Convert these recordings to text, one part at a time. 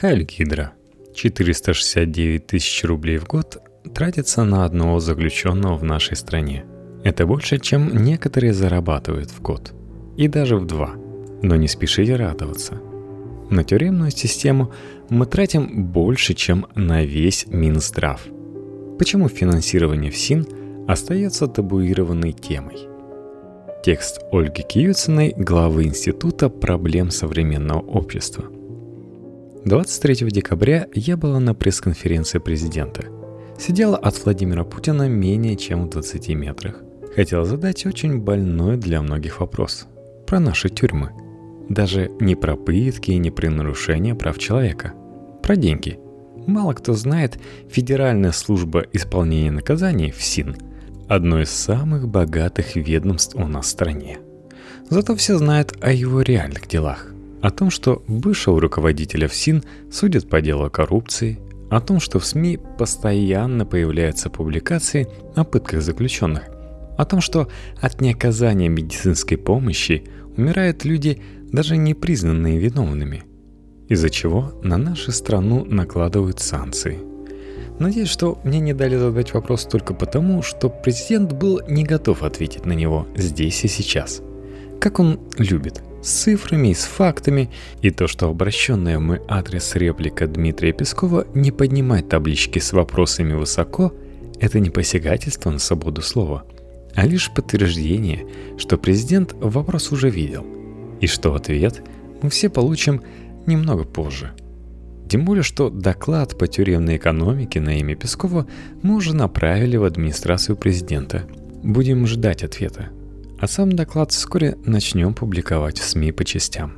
Хайльгидра. 469 тысяч рублей в год тратится на одного заключенного в нашей стране. Это больше, чем некоторые зарабатывают в год. И даже в два. Но не спешите радоваться. На тюремную систему мы тратим больше, чем на весь Минздрав. Почему финансирование в СИН остается табуированной темой? Текст Ольги Киюциной, главы Института проблем современного общества. 23 декабря я была на пресс-конференции президента. Сидела от Владимира Путина менее чем в 20 метрах. Хотела задать очень больной для многих вопрос. Про наши тюрьмы. Даже не про пытки и не про нарушения прав человека. Про деньги. Мало кто знает, Федеральная служба исполнения наказаний, ФСИН, одно из самых богатых ведомств у нас в стране. Зато все знают о его реальных делах. О том, что бывшего руководителя ФСИН судят по делу о коррупции. О том, что в СМИ постоянно появляются публикации о пытках заключенных. О том, что от неоказания медицинской помощи умирают люди, даже не признанные виновными, из-за чего на нашу страну накладывают санкции. Надеюсь, что мне не дали задать вопрос только потому, что президент был не готов ответить на него здесь и сейчас. Как он любит, с цифрами и с фактами, и то, что обращенная в мой адрес реплика Дмитрия Пескова не поднимать таблички с вопросами высоко, это не посягательство на свободу слова, а лишь подтверждение, что президент вопрос уже видел. И что ответ мы все получим немного позже. Тем более, что доклад по тюремной экономике на имя Пескова мы уже направили в администрацию президента. Будем ждать ответа. А сам доклад вскоре начнем публиковать в СМИ по частям.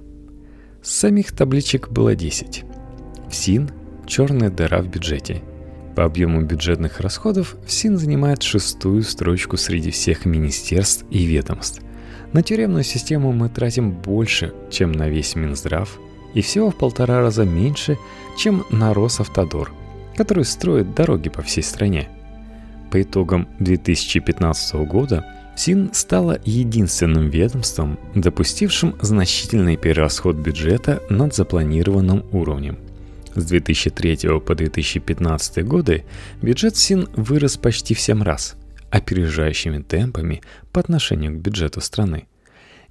Самих табличек было 10. ФСИН – черная дыра в бюджете. По объему бюджетных расходов ФСИН занимает 6-ю строчку среди всех министерств и ведомств. На тюремную систему мы тратим больше, чем на весь Минздрав, и всего в 1,5 раза меньше, чем на Росавтодор, который строит дороги по всей стране. По итогам 2015 года СИН стала единственным ведомством, допустившим значительный перерасход бюджета над запланированным уровнем. С 2003 по 2015 годы бюджет СИН вырос почти в 7 раз. Опережающими темпами по отношению к бюджету страны.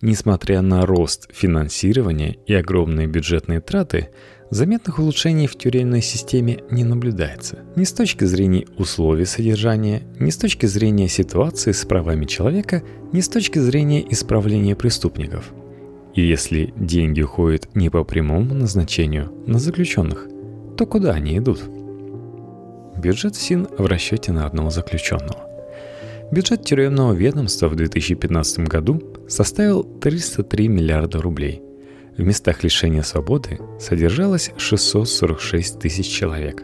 Несмотря на рост финансирования и огромные бюджетные траты, заметных улучшений в тюремной системе не наблюдается. Ни с точки зрения условий содержания, ни с точки зрения ситуации с правами человека, ни с точки зрения исправления преступников. И если деньги уходят не по прямому назначению на заключенных, то куда они идут? Бюджет ФСИН в расчете на одного заключенного. Бюджет тюремного ведомства в 2015 году составил 303 миллиарда рублей. В местах лишения свободы содержалось 646 тысяч человек.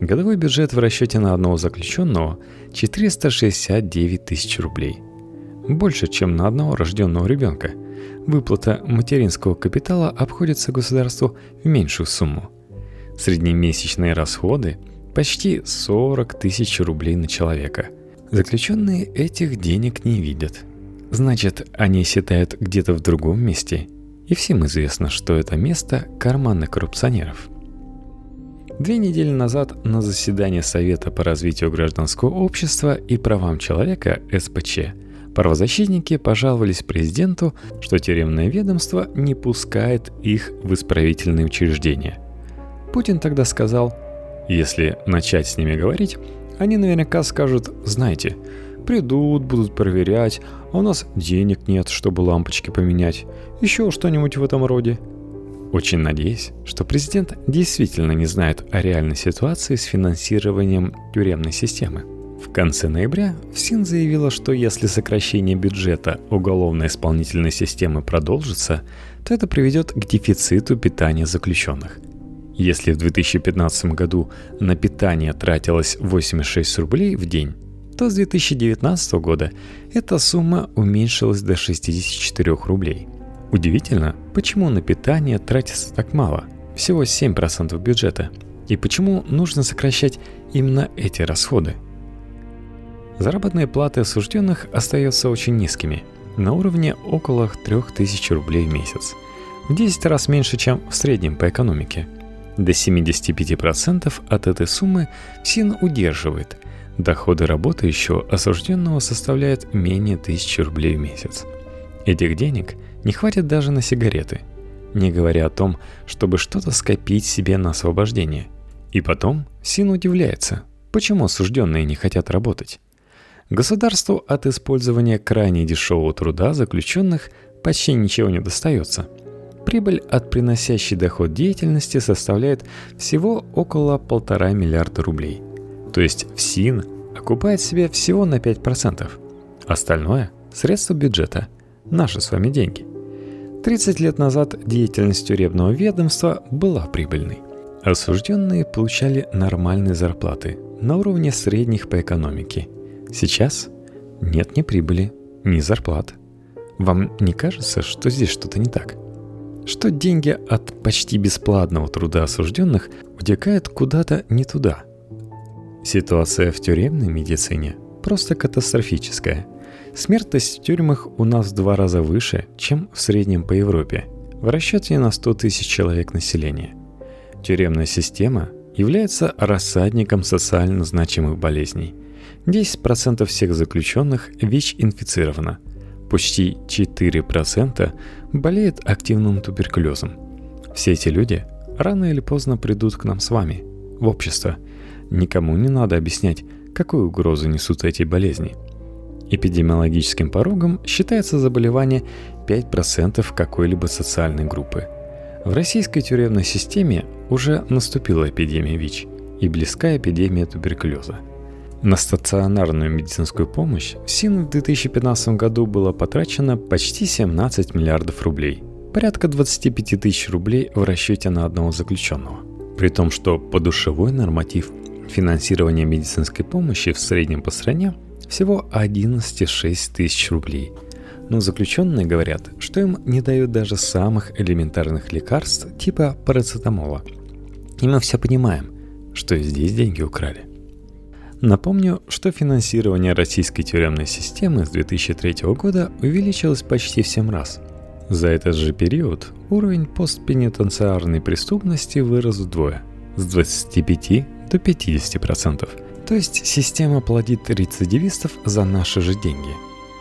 Годовой бюджет в расчете на одного заключенного – 469 тысяч рублей. Больше, чем на одного рожденного ребенка. Выплата материнского капитала обходится государству в меньшую сумму. Среднемесячные расходы – почти 40 тысяч рублей на человека. Заключенные этих денег не видят. Значит, они считают где-то в другом месте, и всем известно, что это место – карманы коррупционеров. 2 недели назад на заседании Совета по развитию гражданского общества и правам человека СПЧ правозащитники пожаловались президенту, что тюремное ведомство не пускает их в исправительные учреждения. Путин тогда сказал, если начать с ними говорить, они наверняка скажут, знаете, придут, будут проверять, а у нас денег нет, чтобы лампочки поменять, еще что-нибудь в этом роде. Очень надеюсь, что президент действительно не знает о реальной ситуации с финансированием тюремной системы. В конце ноября ФСИН заявила, что если сокращение бюджета уголовно-исполнительной системы продолжится, то это приведет к дефициту питания заключенных. Если в 2015 году на питание тратилось 86 рублей в день, то с 2019 года эта сумма уменьшилась до 64 рублей. Удивительно, почему на питание тратится так мало, всего 7% бюджета, и почему нужно сокращать именно эти расходы. Заработные платы осужденных остаются очень низкими, на уровне около 3000 рублей в месяц, в 10 раз меньше, чем в среднем по экономике. До 75% от этой суммы СИН удерживает. Доходы работающего осужденного составляют менее 1000 рублей в месяц. Этих денег не хватит даже на сигареты, не говоря о том, чтобы что-то скопить себе на освобождение. И потом СИН удивляется, почему осужденные не хотят работать. Государству от использования крайне дешевого труда заключенных почти ничего не достается. Прибыль от приносящей доход деятельности составляет всего около 1,5 миллиарда рублей. То есть ФСИН окупает себе всего на 5%. Остальное – средства бюджета, наши с вами деньги. 30 лет назад деятельность тюремного ведомства была прибыльной. Осужденные получали нормальные зарплаты на уровне средних по экономике. Сейчас нет ни прибыли, ни зарплат. Вам не кажется, что здесь что-то не так? Что деньги от почти бесплатного труда осужденных утекают куда-то не туда? Ситуация в тюремной медицине просто катастрофическая. Смертность в тюрьмах у нас в 2 раза выше, чем в среднем по Европе, в расчете на 100 тысяч человек населения. Тюремная система является рассадником социально значимых болезней. 10% всех заключенных ВИЧ-инфицировано. Почти 4% болеют активным туберкулезом. Все эти люди рано или поздно придут к нам с вами, в общество. Никому не надо объяснять, какую угрозу несут эти болезни. Эпидемиологическим порогом считается заболевание 5% какой-либо социальной группы. В российской тюремной системе уже наступила эпидемия ВИЧ и близка эпидемия туберкулеза. На стационарную медицинскую помощь в СИН в 2015 году было потрачено почти 17 миллиардов рублей, порядка 25 тысяч рублей в расчете на одного заключенного. При том, что подушевой норматив финансирования медицинской помощи в среднем по стране всего 11,6 тысяч рублей. Но заключенные говорят, что им не дают даже самых элементарных лекарств типа парацетамола. И мы все понимаем, что здесь деньги украли. Напомню, что финансирование российской тюремной системы с 2003 года увеличилось почти в 7 раз. За этот же период уровень постпенитенциарной преступности вырос вдвое – с 25 до 50%. То есть система плодит рецидивистов за наши же деньги.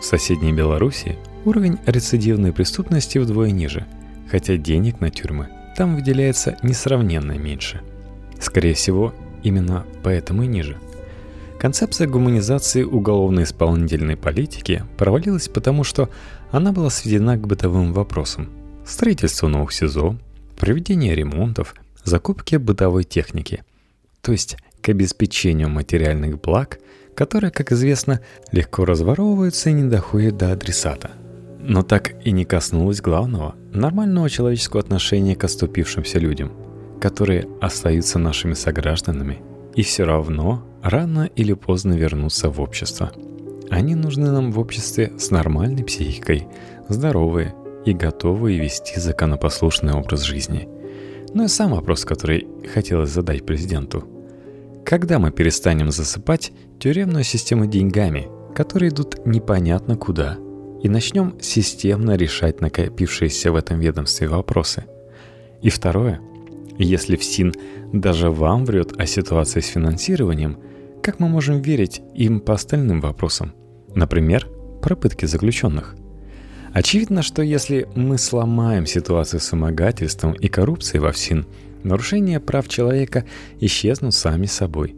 В соседней Беларуси уровень рецидивной преступности вдвое ниже, хотя денег на тюрьмы там выделяется несравненно меньше. Скорее всего, именно поэтому и ниже. Концепция гуманизации уголовно-исполнительной политики провалилась потому, что она была сведена к бытовым вопросам: строительству новых СИЗО, проведению ремонтов, закупке бытовой техники, то есть к обеспечению материальных благ, которые, как известно, легко разворовываются и не доходят до адресата. Но так и не коснулась главного – нормального человеческого отношения к оступившимся людям, которые остаются нашими согражданами и все равно рано или поздно вернуться в общество. Они нужны нам в обществе с нормальной психикой, здоровые и готовые вести законопослушный образ жизни. Ну и сам вопрос, который хотелось задать президенту. Когда мы перестанем засыпать тюремную систему деньгами, которые идут непонятно куда, и начнем системно решать накопившиеся в этом ведомстве вопросы? И второе, если ФСИН даже вам врет о ситуации с финансированием, как мы можем верить им по остальным вопросам? Например, про пытки заключенных. Очевидно, что если мы сломаем ситуацию с вымогательством и коррупцией во ФСИН, нарушения прав человека исчезнут сами собой.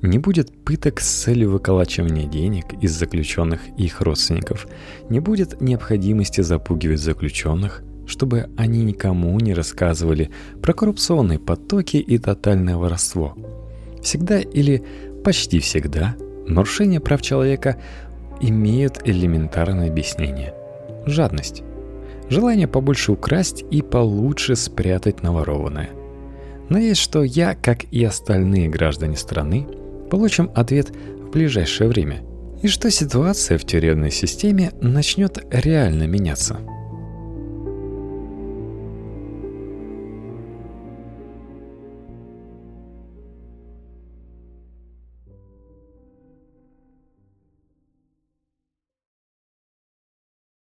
Не будет пыток с целью выколачивания денег из заключенных и их родственников. Не будет необходимости запугивать заключенных, чтобы они никому не рассказывали про коррупционные потоки и тотальное воровство. Всегда или почти всегда нарушения прав человека имеют элементарное объяснение. Жадность. Желание побольше украсть и получше спрятать наворованное. Надеюсь, что я, как и остальные граждане страны, получим ответ в ближайшее время. И что ситуация в тюремной системе начнет реально меняться.